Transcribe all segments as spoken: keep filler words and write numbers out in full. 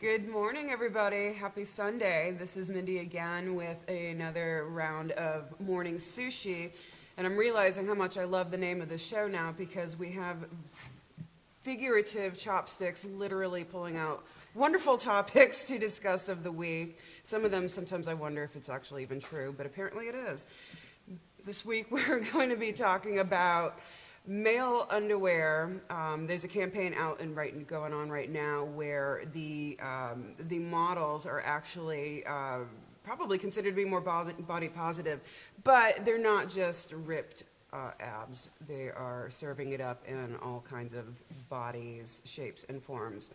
Good morning, everybody. Happy Sunday. This is Mindy again with another round of Morning Sushi. And I'm realizing how much I love the name of the show now because we have figurative chopsticks literally pulling out wonderful topics to discuss of the week. Some of them, sometimes I wonder if it's actually even true, but apparently it is. This week we're going to be talking about male underwear. Um, there's a campaign out and right going on right now where the um, the models are actually uh, probably considered to be more body positive, but they're not just ripped uh, abs. They are serving it up in all kinds of bodies, shapes, and forms.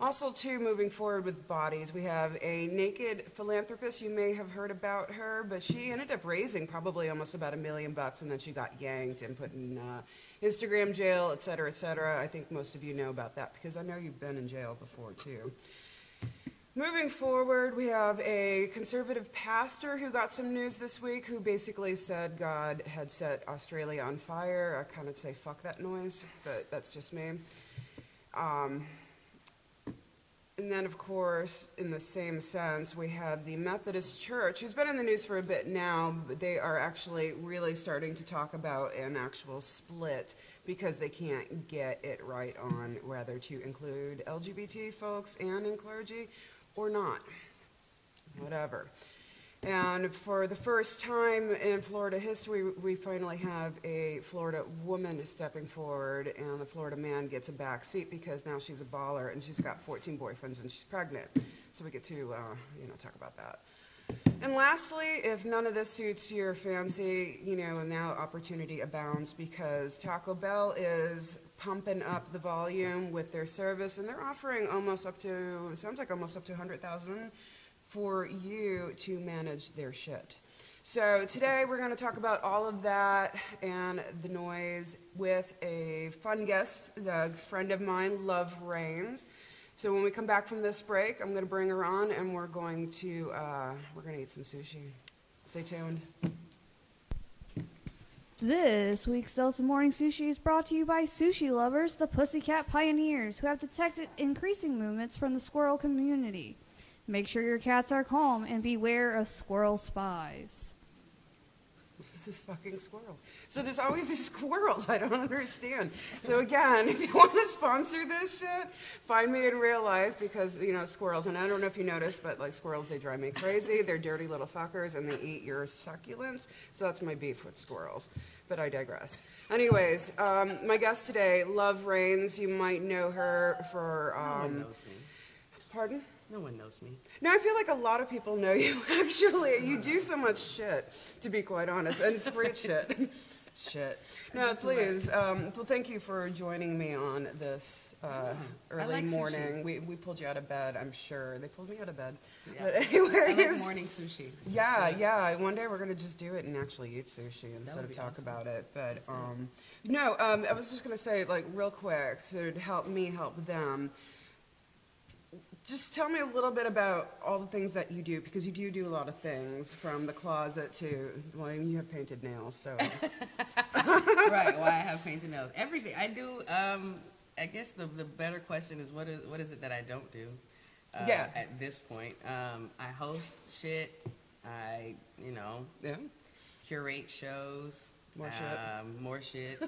Also, too, moving forward with bodies, we have a naked philanthropist. You may have heard about her, but she ended up raising probably almost about a million bucks, and then she got yanked and put in uh, Instagram jail, et cetera, et cetera. I think most of you know about that because I know you've been in jail before, too. Moving forward, we have a conservative pastor who got some news this week who basically said God had set Australia on fire. I kind of say fuck that noise, but that's just me. Um... And then, of course, in the same sense, we have the Methodist Church, who's been in the news for a bit now, but they are actually really starting to talk about an actual split because they can't get it right on whether to include L G B T folks and in clergy or not, whatever. And for the first time in Florida history, we finally have a Florida woman stepping forward, and the Florida man gets a back seat because now she's a baller and she's got fourteen boyfriends and she's pregnant. So we get to, uh, you know, talk about that. And lastly, if none of this suits your fancy, you know, now opportunity abounds because Taco Bell is pumping up the volume with their service, and they're offering almost up to, it sounds like almost up to one hundred thousand for you to manage their shit. So today we're going to talk about all of that and the noise with a fun guest, a friend of mine, Love Reigns. So when we come back from this break, I'm going to bring her on, and we're going to uh, we're going to eat some sushi. Stay tuned. This week's Delta Morning Sushi is brought to you by Sushi Lovers, the Pussycat Pioneers, who have detected increasing movements from the squirrel community. Make sure your cats are calm and beware of squirrel spies. This is fucking squirrels. So there's always these squirrels. I don't understand. So again, if you want to sponsor this shit, find me in real life because, you know, squirrels, and I don't know if you noticed, but like squirrels, they drive me crazy. They're dirty little fuckers and they eat your succulents. So that's my beef with squirrels. But I digress. Anyways, um, my guest today, Love Reigns. You might know her for... Um, no one knows me. Pardon? No one knows me. No, I feel like a lot of people know you, actually. You do so much shit, to be quite honest, and it's great shit. Shit. No, please, um, well, thank you for joining me on this uh, early like morning. We we pulled you out of bed, I'm sure. They pulled me out of bed. Yeah. But anyways. I like morning sushi. Yeah, so. yeah. One day we're going to just do it and actually eat sushi instead of talk awesome. about it. But um, no, um, I was just going to say, like, real quick, so to help me help them, just tell me a little bit about all the things that you do, because you do do a lot of things, from the closet to, well, you have painted nails, so. Right, well, I have painted nails. Everything. I do, um, I guess the the better question is, what is what is it that I don't do uh, yeah. at this point? Um, I host shit. I, you know, yeah. curate shows. More shit. Um, more shit.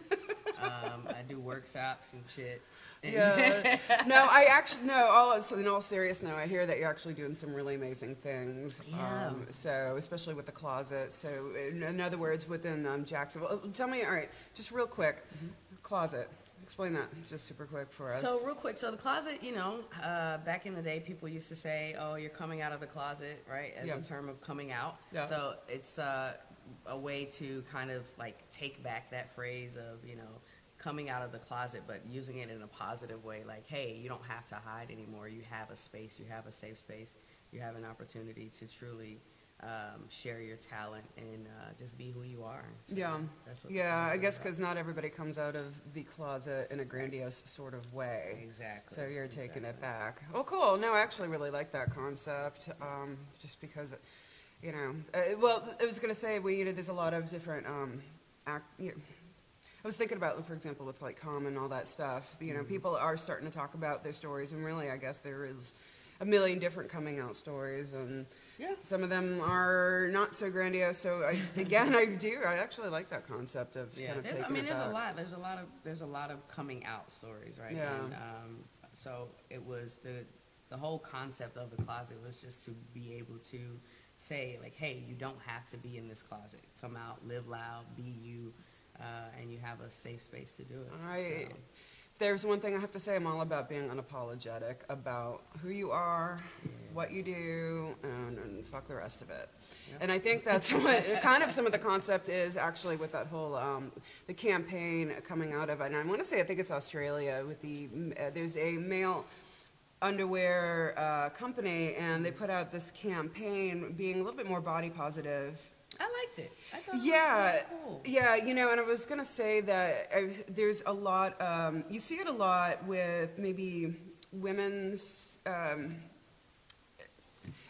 um, I do workshops and shit. Yeah. No, I actually, no, all, so in all seriousness, I hear that you're actually doing some really amazing things. Yeah. Um, so, especially with the closet. So, in, in other words, within um, Jacksonville. Tell me, all right, just real quick, mm-hmm. closet. Explain that just super quick for us. So, real quick. So, the closet, you know, uh, back in the day, people used to say, oh, you're coming out of the closet, right, as yeah. a term of coming out. Yeah. So, it's uh, a way to kind of, like, take back that phrase of, you know, coming out of the closet, but using it in a positive way, like, hey, you don't have to hide anymore. You have a space, you have a safe space, you have an opportunity to truly um, share your talent and uh, just be who you are. So yeah, that's what yeah. I guess because not everybody comes out of the closet in a grandiose sort of way. Exactly. So you're exactly. taking it back. Oh, cool. No, I actually really like that concept, um, just because, you know, uh, well, I was going to say, well, you know, there's a lot of different um, act. You know, I was thinking about, for example, with like Common and all that stuff, you know, mm-hmm. people are starting to talk about their stories, and really, I guess there is a million different coming out stories, and yeah. some of them are not so grandiose. So I, again, I do. I actually like that concept of yeah. kind of taking I mean, it there's back. a lot. There's a lot of there's a lot of coming out stories, right? Yeah. And, um, so it was the the whole concept of the closet was just to be able to say like, hey, you don't have to be in this closet. Come out, live loud, be you, uh, and you have a safe space to do it. I, so. There's one thing I have to say. I'm all about being unapologetic about who you are, yeah. what you do, and, and fuck the rest of it. Yep. And I think that's what kind of some of the concept is actually with that whole um, the campaign coming out of it. And I want to say I think it's Australia with the uh, there's a male underwear uh, company, and they put out this campaign being a little bit more body positive. I liked it. I thought it yeah, was really cool. Yeah, you know, and I was going to say that I've, there's a lot, um, you see it a lot with maybe women's, um,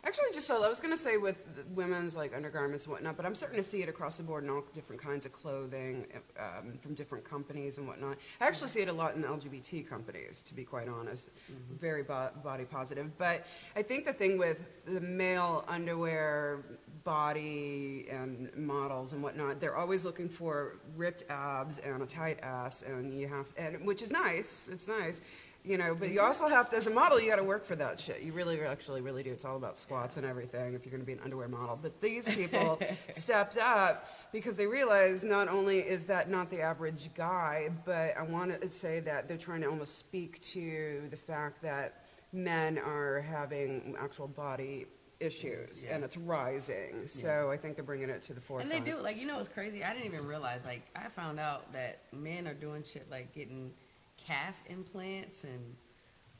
actually just so, I was going to say with women's like undergarments and whatnot, but I'm starting to see it across the board in all different kinds of clothing um, from different companies and whatnot. I actually see it a lot in L G B T companies, to be quite honest, mm-hmm. very bo- body positive. But I think the thing with the male underwear body and models and whatnot, they're always looking for ripped abs and a tight ass, and you have, and which is nice, it's nice, you know, but you also have to, as a model, you got to work for that shit. You really, actually, really do. It's all about squats and everything if you're going to be an underwear model. But these people stepped up because they realized not only is that not the average guy, but I want to say that they're trying to almost speak to the fact that men are having actual body issues yeah. and it's rising. So yeah. I think they're bringing it to the forefront. And they do. Like, you know what's crazy? I didn't even realize, like, I found out that men are doing shit like getting calf implants and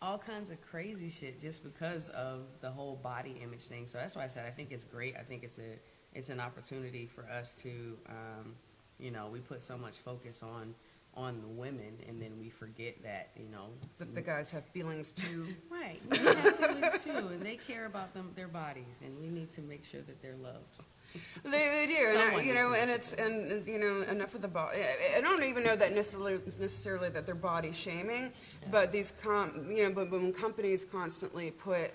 all kinds of crazy shit just because of the whole body image thing. So that's why I said I think it's great. I think it's a it's an opportunity for us to, um, you know, we put so much focus on on the women, and then we forget that, you know, that the guys have feelings too. Right, women have feelings too, and they care about them their bodies, and we need to make sure that they're loved. They, they do, and, you know, and it's and you know enough of the body. I don't even know that necessarily necessarily that they're body shaming, yeah. but these com you know, but when companies constantly put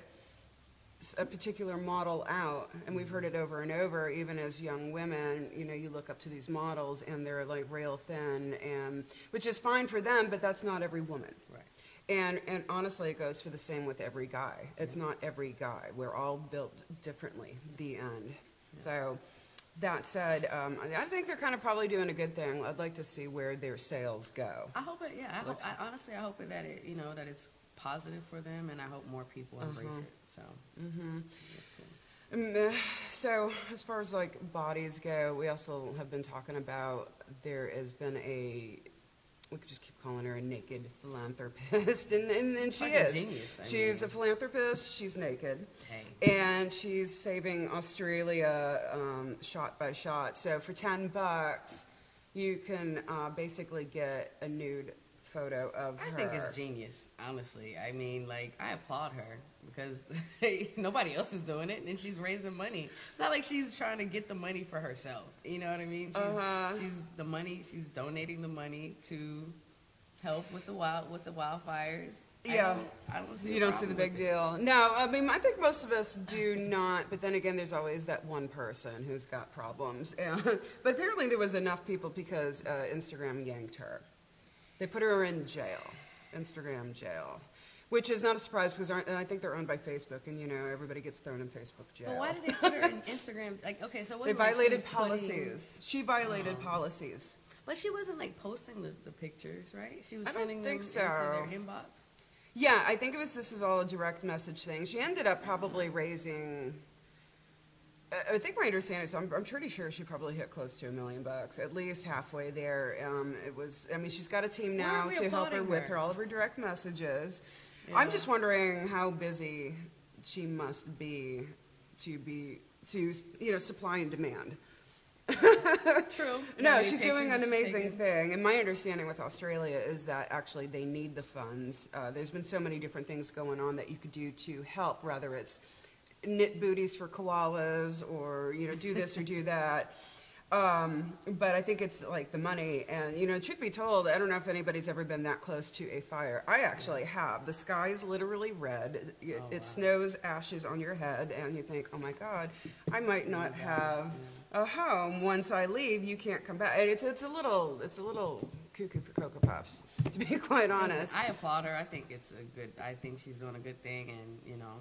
a particular model out, and we've heard it over and over, even as young women, you know, you look up to these models, and they're like rail thin, and which is fine for them, but that's not every woman. Right. And and honestly, it goes for the same with every guy. It's not every guy. We're all built differently. The end. So that said, um, I think they're kind of probably doing a good thing. I'd like to see where their sales go. I hope it, yeah. I, hope, I honestly, I hope that it, you know, that it's positive for them, and I hope more people embrace uh-huh. it. So, mm-hmm. cool. um, so as far as like bodies go, we also have been talking about there has been a. We could just keep calling her a naked philanthropist, and, and, and she like is. A genius, she's mean. a philanthropist. She's naked, hey. and she's saving Australia um, shot by shot. So for ten bucks, you can uh, basically get a nude photo of I her. I think it's genius, honestly. I mean, like I applaud her because nobody else is doing it, and she's raising money. It's not like she's trying to get the money for herself. You know what I mean? She's, uh-huh. she's the money. She's donating the money to help with the wild with the wildfires. Yeah, I don't, I don't see. You don't see the big deal. No, I mean, I think most of us do not. But then again, there's always that one person who's got problems. And, but apparently, there was enough people because uh, Instagram yanked her. They put her in jail, Instagram jail, which is not a surprise because I think they're owned by Facebook, and you know everybody gets thrown in Facebook jail. But why did they put her in Instagram? Like, okay, so what? They violated like she policies. Putting, she violated um, policies. But she wasn't like posting the, the pictures, right? She was I sending them so. into their inbox. Yeah, I think it was. This is all a direct message thing. She ended up probably raising. I think my understanding is I'm, I'm pretty sure she probably hit close to a million bucks, at least halfway there. Um, it was, I mean, she's got a team now to help her, her with her all of her direct messages. Yeah. I'm just wondering how busy she must be to be to you know supply and demand. True. No, she's doing an amazing thing, and my understanding with Australia is that actually they need the funds. Uh, there's been so many different things going on that you could do to help, whether it's knit booties for koalas or, you know, do this or do that. Um, but I think it's like the money, and, you know, truth be told, I don't know if anybody's ever been that close to a fire. I actually have. The sky is literally red. It, oh, wow. it snows ashes on your head, and you think, oh my God, I might not have a home. Once I leave, you can't come back. And it's, it's a little, it's a little cuckoo for Cocoa Puffs, to be quite honest. Listen, I applaud her. I think it's a good, I think she's doing a good thing. And, you know,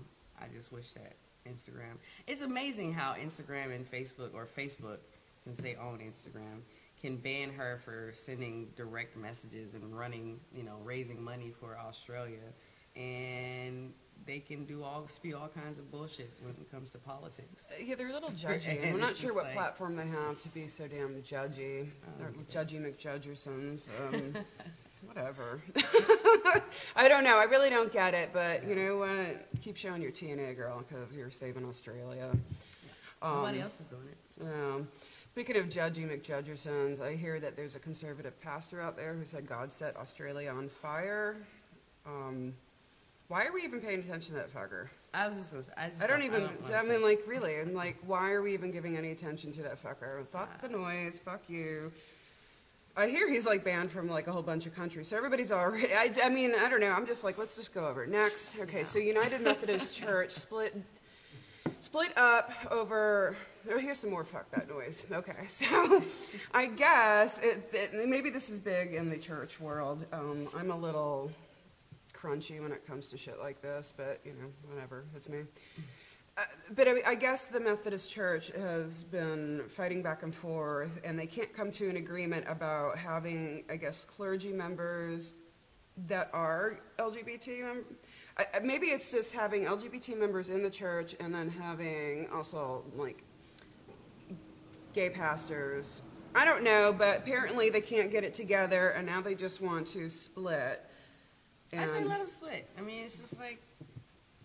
I just wish that Instagram, it's amazing how Instagram and Facebook, or Facebook, since they own Instagram, can ban her for sending direct messages and running, you know, raising money for Australia. And they can do all, spew all kinds of bullshit when it comes to politics. Yeah, they're a little judgy. I'm not sure what like, platform they have to be so damn judgy. They're Judgy McJudgersons. Um, whatever. I don't know. I really don't get it. But you know what? Keep showing your T N A, girl, because you're saving Australia. Yeah. Um, Nobody else is doing it. Um, Speaking of Judgy McJudgersons, I hear that there's a conservative pastor out there who said God set Australia on fire. Um, why are we even paying attention to that fucker? I was just, I just I don't, don't even, I, don't I mean, attention. Like, really, and like, why are we even giving any attention to that fucker? Fuck the noise, fuck you. I hear he's like banned from like a whole bunch of countries, so everybody's already, I, I mean, I don't know, I'm just like, let's just go over it. Next, okay, no. So United Methodist Church split, split up over... Oh, here's some more fuck that noise. Okay, so I guess it, it, maybe this is big in the church world. Um, I'm a little crunchy when it comes to shit like this, but, you know, whatever. It's me. Uh, but I, I guess the Methodist Church has been fighting back and forth, and they can't come to an agreement about having, I guess, clergy members that are L G B T members. I, maybe it's just having L G B T members in the church and then having also, like, gay pastors. I don't know, but apparently they can't get it together, and now they just want to split. And I say let them split. I mean, it's just like,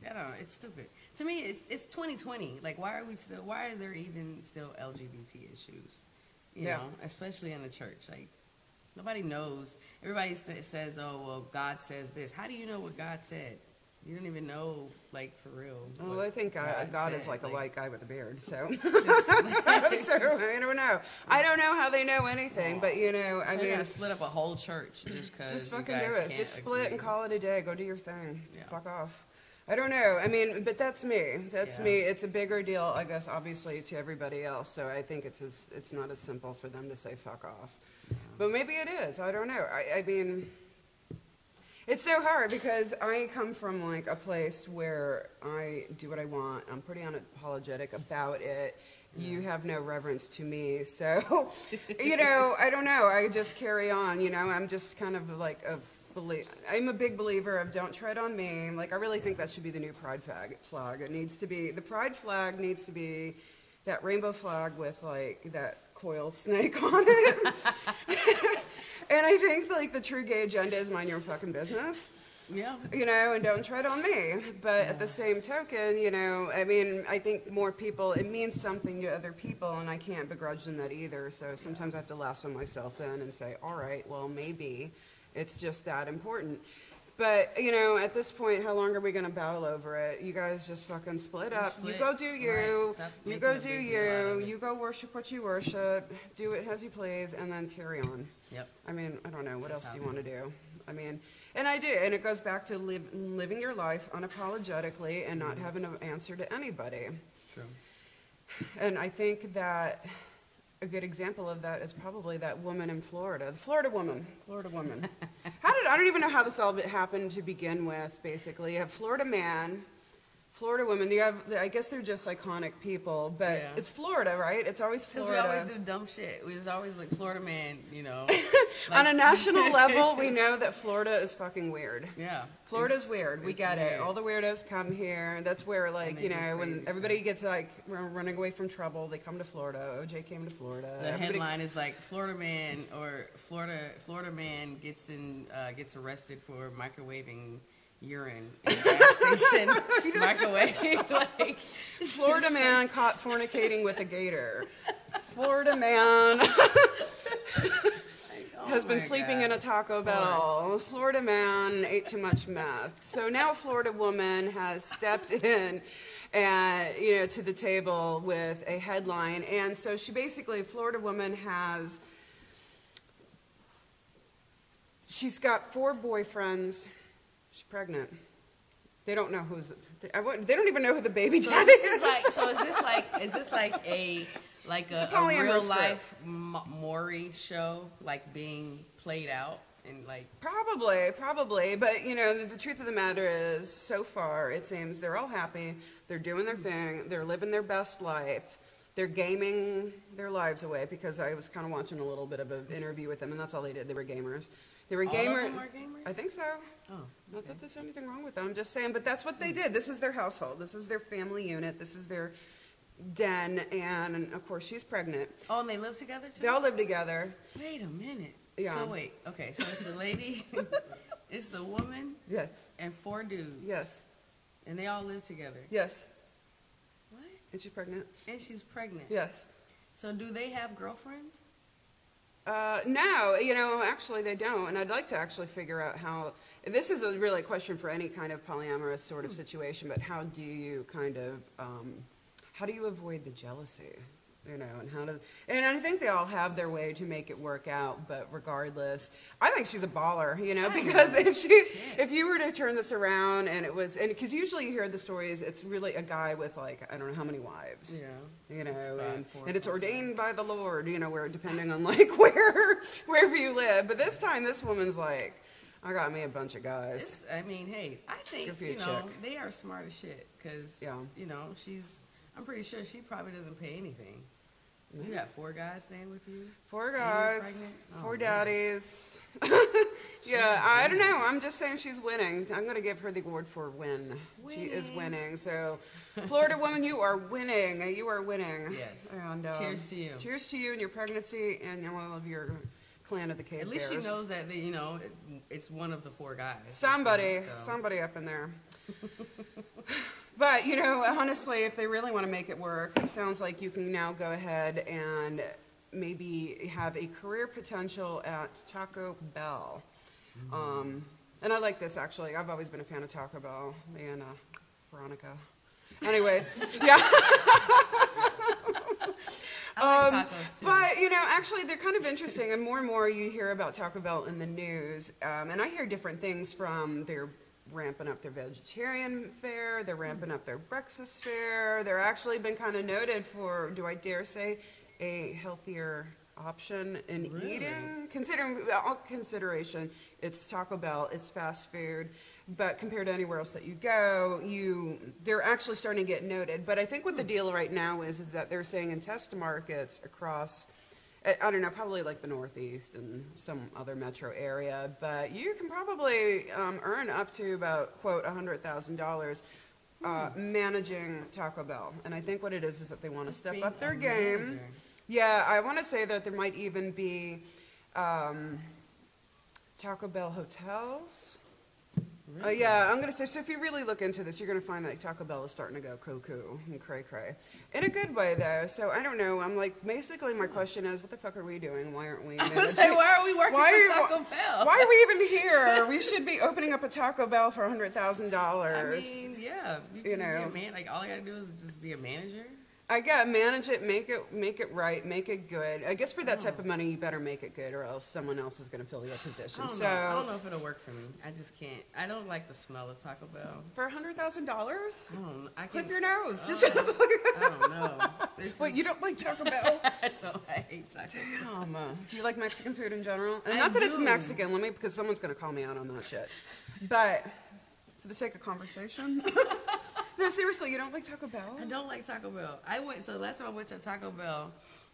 I don't know, it's stupid. To me, it's it's twenty twenty. Like, why are we still? Why are there even still L G B T issues? You yeah. know, especially in the church. Like, nobody knows. Everybody says, "Oh, well, God says this." How do you know what God said? You don't even know, like, for real. Well, I think God, God, God is like, like a white guy with a beard, so. Just, so I don't know. I don't know how they know anything, yeah. but, you know, I so mean. You're going to split up a whole church just because. Just fucking do it. Just split agree. And call it a day. Go do your thing. Yeah. Fuck off. I don't know. I mean, but that's me. That's yeah. me. It's a bigger deal, I guess, obviously, to everybody else. So I think it's as, it's not as simple for them to say fuck off. Yeah. But maybe it is. I don't know. I, I mean. It's so hard because I come from like a place where I do what I want. I'm pretty unapologetic about it. Yeah. You have no reverence to me. So, you know, I don't know. I just carry on, you know. I'm just kind of like a belie- I'm a big believer of don't tread on me. Like, I really think that should be the new pride flag. flag. It needs to be, the pride flag needs to be that rainbow flag with like that coil snake on it. And I think, like, the true gay agenda is mind your fucking business. Yeah. You know, and don't tread on me. But yeah. at the same token, you know, I mean, I think more people, it means something to other people, and I can't begrudge them that either. So sometimes I have to lasso myself in and say, all right, well, maybe it's just that important. But, you know, at this point, how long are we going to battle over it? You guys just fucking split up. Split. You go do you. Right. You go do you. You go worship what you worship. Do it as you please, and then carry on. Yep. I mean, I don't know. What That's else do you want to do? I mean, and I do. And it goes back to live, living your life unapologetically and not mm-hmm. having an answer to anybody. True. And I think that... A good example of that is probably that woman in Florida, the Florida woman, Florida woman. How did, I don't even know how this all happened to begin with, basically. You have Florida man, Florida woman, you have, I guess they're just iconic people, but yeah. it's Florida, right? It's always Florida. Because we always do dumb shit. We was always like Florida man, you know. Like. On a national level, we know that Florida is fucking weird. Yeah. Florida's it's, weird. We get weird. It. All the weirdos come here. That's where, like, you know, when everybody stuff. Gets, like, running away from trouble, they come to Florida. O J came to Florida. The everybody... headline is, like, Florida man or Florida Florida man gets in uh, gets arrested for microwaving urine in a gas station microwave. Like, Florida man like... caught fornicating with a gator. Florida man. has been sleeping God. in a Taco Bell. Florida man ate too much meth. So now a Florida woman has stepped in and, you know, to the table with a headline. And so she basically, a Florida woman has, she's got four boyfriends. She's pregnant. They don't know who's, I won't, they don't even know who the baby so daddy is. is like, so is this like, is this like a, like a, a, a real life Maury show, like being played out? And like probably, probably. But, you know, the, the truth of the matter is, so far, it seems they're all happy. They're doing their thing. They're living their best life. They're gaming their lives away, because I was kind of watching a little bit of an interview with them, and that's all they did. They were gamers. They were gamers. All of them are gamers? I think so. Oh, okay. Not that there's anything wrong with that. I'm just saying, but that's what they did. This is their household. This is their family unit. This is their den. And, and of course, she's pregnant. Oh, and they live together too? They all live together. Wait a minute. Yeah. So wait. Okay, so it's the lady, it's the woman, yes, and four dudes. Yes. And they all live together. Yes. What? And she's pregnant. And she's pregnant. Yes. So do they have girlfriends? Uh, no, you know, actually they don't, and I'd like to actually figure out how, this is a really a question for any kind of polyamorous sort of situation, but how do you kind of, um, how do you avoid the jealousy, you know, and how do, and I think they all have their way to make it work out, but regardless, I think she's a baller, you know, because if she, if you were to turn this around and it was, and because usually you hear the stories, it's really a guy with like, I don't know how many wives. Yeah. You know, and, and it's ordained by the Lord, you know, where depending on like where, wherever you live. But this time, this woman's like, I got me a bunch of guys. It's, I mean, hey, I think, you know, chick. They are smart as shit because, yeah. you know, she's, I'm pretty sure she probably doesn't pay anything. Mm-hmm. You got four guys staying with you? Four guys, oh, four daddies. Yeah, I don't know. I'm just saying she's winning. I'm going to give her the award for win. Winning. She is winning. So, Florida woman, you are winning. You are winning. Yes. And, um, cheers to you. Cheers to you and your pregnancy and all of your clan of the cave. At least bears. She knows that, they, you know, it, it's one of the four guys. Somebody, so. somebody up in there. But, you know, honestly, if they really want to make it work, it sounds like you can now go ahead and maybe have a career potential at Taco Bell. Mm-hmm. Um, and I like this, actually. I've always been a fan of Taco Bell. Me and uh, Veronica. Anyways, yeah. I like tacos too. Um, but, you know, actually, they're kind of interesting. And more and more you hear about Taco Bell in the news. Um, and I hear different things from their ramping up their vegetarian fare, they're ramping up their breakfast fare, they're actually been kind of noted for, do I dare say, a healthier option in really? eating, considering all consideration, it's Taco Bell, it's fast food, but compared to anywhere else that you go, you they're actually starting to get noted. But I think what the deal right now is, is that they're saying in test markets across, I don't know, probably like the Northeast and some other metro area, but you can probably um, earn up to about, quote, one hundred thousand dollars uh, hmm. managing Taco Bell. And I think what it is is that they want to step up their game. Manager. Yeah, I want to say that there might even be um, Taco Bell hotels. Really? Uh, yeah, I'm going to say, so if you really look into this, you're going to find that Taco Bell is starting to go cuckoo and cray-cray. In a good way, though, so I don't know. I'm like, basically my question is, what the fuck are we doing? Why aren't we? I was like, why are we working why for Taco you, Bell? Why are we even here? We should be opening up a Taco Bell for one hundred thousand dollars. I mean, yeah. You, you just know. Be a man, like, all I got to do is just be a manager. I got to manage it, make it make it right, make it good. I guess for that oh. type of money, you better make it good or else someone else is going to fill your position. I don't, so, know. I don't know if it'll work for me. I just can't. I don't like the smell of Taco Bell. For one hundred thousand dollars? I don't know. I Clip can, your nose. Oh, just I don't know. This Wait, is, you don't like Taco Bell? I don't. I hate Taco Bell. Damn. Do you like Mexican food in general? And I not that do. It's Mexican, let me, because someone's going to call me out on that shit. But for the sake of conversation... No, seriously, you don't like Taco Bell? I don't like Taco Bell. I went, so last time I went to Taco Bell,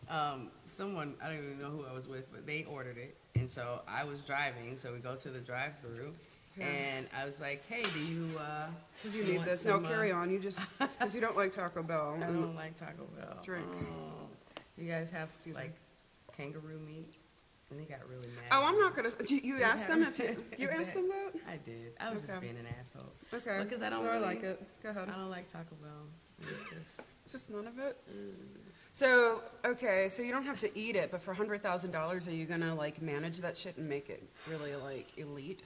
um, someone, I don't even know who I was with, but they ordered it. And so I was driving, so we go to the drive-thru. Yeah. And I was like, hey, do you, uh, do you need want this? Some, no, carry uh, on. You just, because you don't like Taco Bell. I don't like Taco Bell. Drink. Um, do you guys have, like, kangaroo meat? And they got really mad. Oh, I'm not going to. You asked them if you, you asked them that? I did. I was okay. just being an asshole. Okay. Because I don't no, really, I like it. Go ahead. I don't like Taco Bell. It's just, just none of it? Mm. So, okay, so you don't have to eat it, but for one hundred thousand dollars, are you going to, like, manage that shit and make it really, like, elite?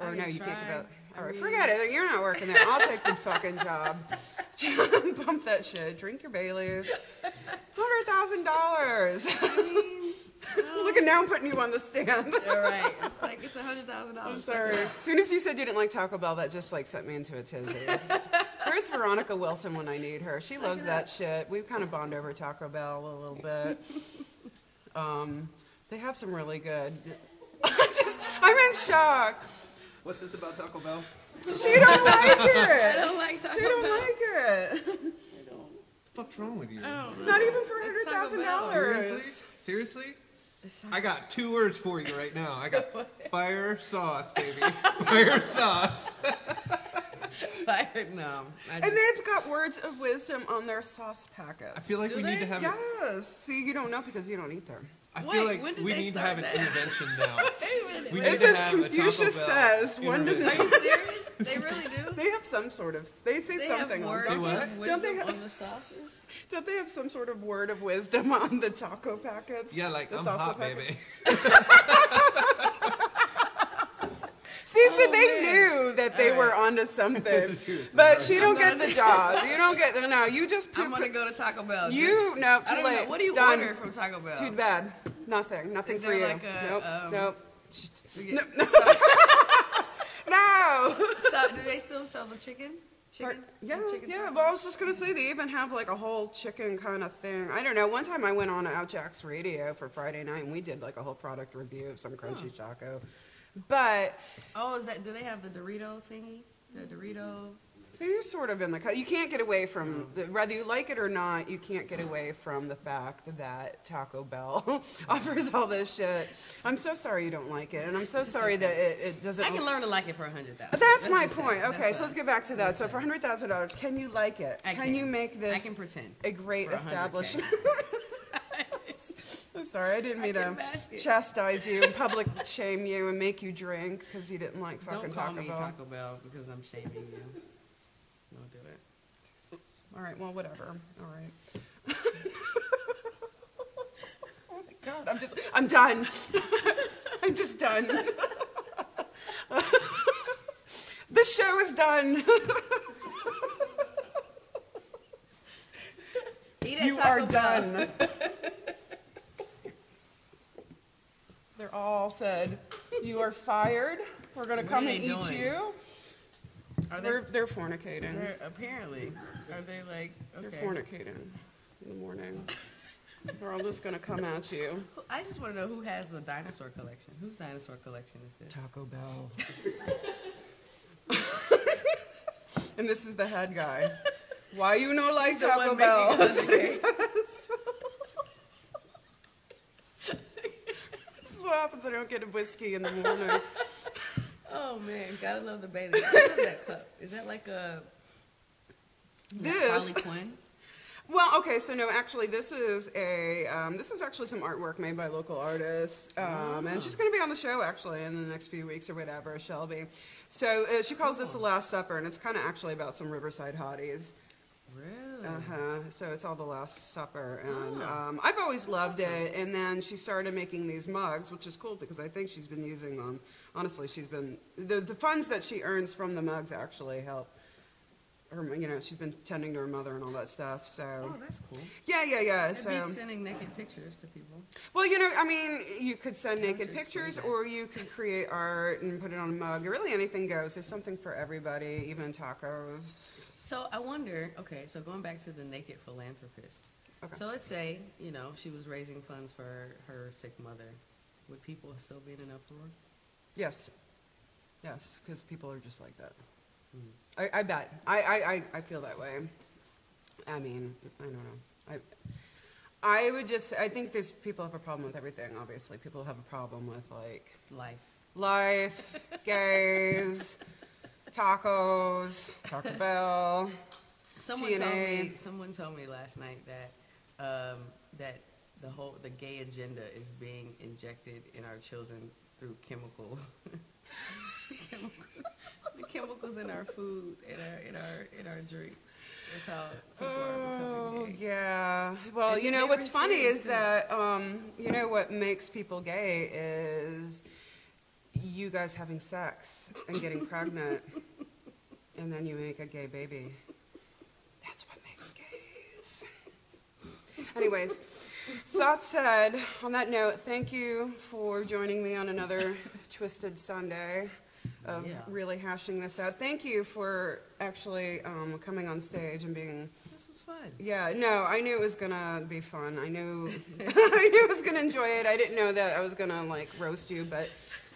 Or no, you can't give up. All right, forget it. You're not working there. I'll take the fucking job. Bump that shit. Drink your Baileys. one hundred thousand dollars. I mean, no. Look at now I'm putting you on the stand. You're right. It's like, it's one hundred thousand dollars. I'm sorry. As soon as you said you didn't like Taco Bell, that just, like, sent me into a tizzy. Where's Veronica Wilson when I need her? She loves that shit. We've kind of bonded over Taco Bell a little bit. Um, they have some really good... Just, I'm in shock. What's this about Taco Bell? She don't like it. I don't like Taco Bell. She don't Bell. like it. I don't. What's wrong with you? Not know. even for one hundred thousand dollars. Seriously? Seriously? I got two words for you right now. I got fire sauce, baby. Fire sauce. Like, no. I and they've got words of wisdom on their sauce packets. I feel like Do we they? need to have yes. it. Yes. See, you don't know because you don't eat them. I Wait, feel like we need to have that? an intervention now. We need it says to have Confucius says one does not. Are you serious? They really do? They have some sort of. They say they something have words on the sauces. Don't they have on the sauces? Don't they have some sort of word of wisdom on the taco packets? Yeah, like the I'm hot, baby. See, so oh, they man. knew that they right. were onto something, but she don't get the job. You don't get the, no, you just poop. I'm going to go to Taco Bell. You, just, no, too I don't late. Know. What do you Done. order from Taco Bell? Too bad. Nothing. Nothing Is for you. Like a, nope. Um, nope. Get, no. No. So, no. So, do they still sell the chicken? Chicken? Yeah, chicken yeah. Tacos? Well, I was just going to say they even have like a whole chicken kind of thing. I don't know. One time I went on Out Jacks Radio for Friday night, and we did like a whole product review of some crunchy oh. taco. But oh, is that do they have the Dorito thingy? The Dorito. So you're sort of in the you can't get away from the, whether you like it or not. You can't get away from the fact that Taco Bell offers all this shit. I'm so sorry you don't like it, and I'm so sorry that it, it doesn't. I can learn to like it for a hundred thousand. That's, that's my point. Saying. Okay, that's so let's get back to that. So for a hundred thousand dollars, can you like it? I can. Can you make this? I can pretend a great establishment. I'm sorry, I didn't mean I to chastise you and public shame you and make you drink because you didn't like fucking Taco Bell. Don't call me Taco Bell because I'm shaming you. Don't do it. All right, well, whatever. All right. Oh, my God. I'm just, I'm done. I'm just done. This show is done. Eat it, you Taco are Bell. Done. They're all said, you are fired. We're going to come and eat doing? you. Are they, they're, they're fornicating. They're apparently. Are they like, okay. They're fornicating in the morning. They're all just going to come at you. I just want to know who has a dinosaur collection. Whose dinosaur collection is this? Taco Bell. And this is the head guy. Why you no like He's Taco Bell? What happens? I don't get a whiskey in the morning. Oh man, gotta love the Bailey. I love that cup. Is that like a this? Like Holly Quinn? Well, okay, so no, actually, this is a um, this is actually some artwork made by local artists, um, oh. and she's going to be on the show actually in the next few weeks or whatever, Shelby. So uh, she calls oh. this the Last Supper, and it's kind of actually about some Riverside hotties. Really? Uh-huh. So it's all the Last Supper. And oh, um, I've always loved awesome. it. And then she started making these mugs, which is cool because I think she's been using them. Honestly, she's been... The, the funds that she earns from the mugs actually help her, you know, she's been tending to her mother and all that stuff, so... Oh, that's cool. Yeah, yeah, yeah. It so, means sending naked pictures to people. Well, you know, I mean, you could send Can't naked pictures or you could create art and put it on a mug. Really anything goes. There's something for everybody, even tacos. So I wonder, okay, so going back to the naked philanthropist. Okay. So let's say, you know, she was raising funds for her, her sick mother. Would people still be in an uproar? Yes. Yes, because people are just like that. Mm. I, I bet. I, I, I feel that way. I mean, I don't know. I I would just, I think there's people have a problem with everything, obviously. People have a problem with, like... Life. Life, gays... Tacos, Taco Bell, someone T N A. Told me. Someone told me last night that um, that the whole the gay agenda is being injected in our children through chemical, chemical the chemicals in our food and our in our in our drinks. That's how people oh, are becoming gay. Yeah. Well, and you know what's funny is too. that um, you know what makes people gay is you guys having sex and getting pregnant, and then you make a gay baby. That's what makes gays. Anyways, so that said, on that note, thank you for joining me on another Twisted Sunday of yeah. really hashing this out. Thank you for actually um, coming on stage and being... This was fun. Yeah, no, I knew it was going to be fun. I knew I knew I was going to enjoy it. I didn't know that I was going to, like, roast you, but...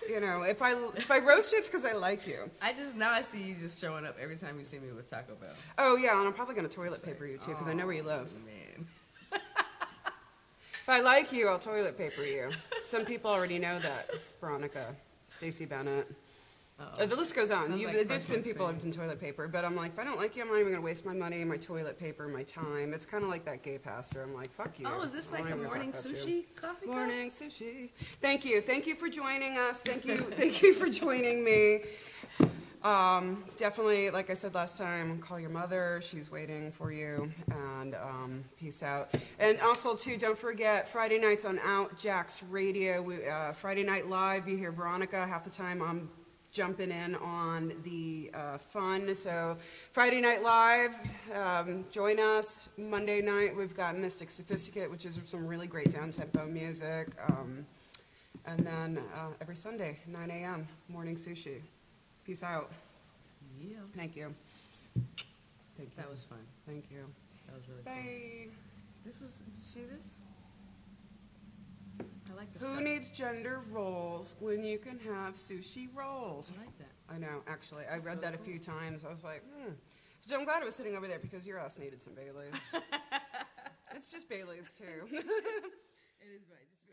You know, if I if I roast you, it's because I like you. I just, now I see you just showing up every time you see me with Taco Bell. Oh, yeah, and I'm probably going to toilet paper you, too, because I know where you live. Man. If I like you, I'll toilet paper you. Some people already know that. Veronica, Stacey Bennett. Uh, the list goes on. You, like there's been people who've done toilet paper, but I'm like, if I don't like you, I'm not even going to waste my money, my toilet paper, my time. It's kind of like that gay pastor. I'm like, fuck you. Oh, is this like a morning sushi coffee cup? Morning sushi. Thank you. Thank you for joining us. Thank you. Thank you for joining me. Um, definitely, like I said last time, call your mother. She's waiting for you. And um, peace out. And also, too, don't forget, Friday nights on Out Jacks Radio. We, uh, Friday Night Live, you hear Veronica. Half the time I'm jumping in on the uh, fun. So Friday Night Live, um, join us. Monday night, we've got Mystic Sophisticate, which is some really great down-tempo music. Um, and then uh, every Sunday, nine a.m., Morning Sushi. Peace out. Yeah. Thank you. Thank you. That was fun. Thank you. That was really Bye. Fun. This was, did you see this? I like this Who stuff. Needs gender roles when you can have sushi rolls? I like that. I know, actually. I That's read so that cool. a few times. I was like, hmm. So I'm glad I was sitting over there because your ass needed some Baileys. It's just Baileys, too. It is right.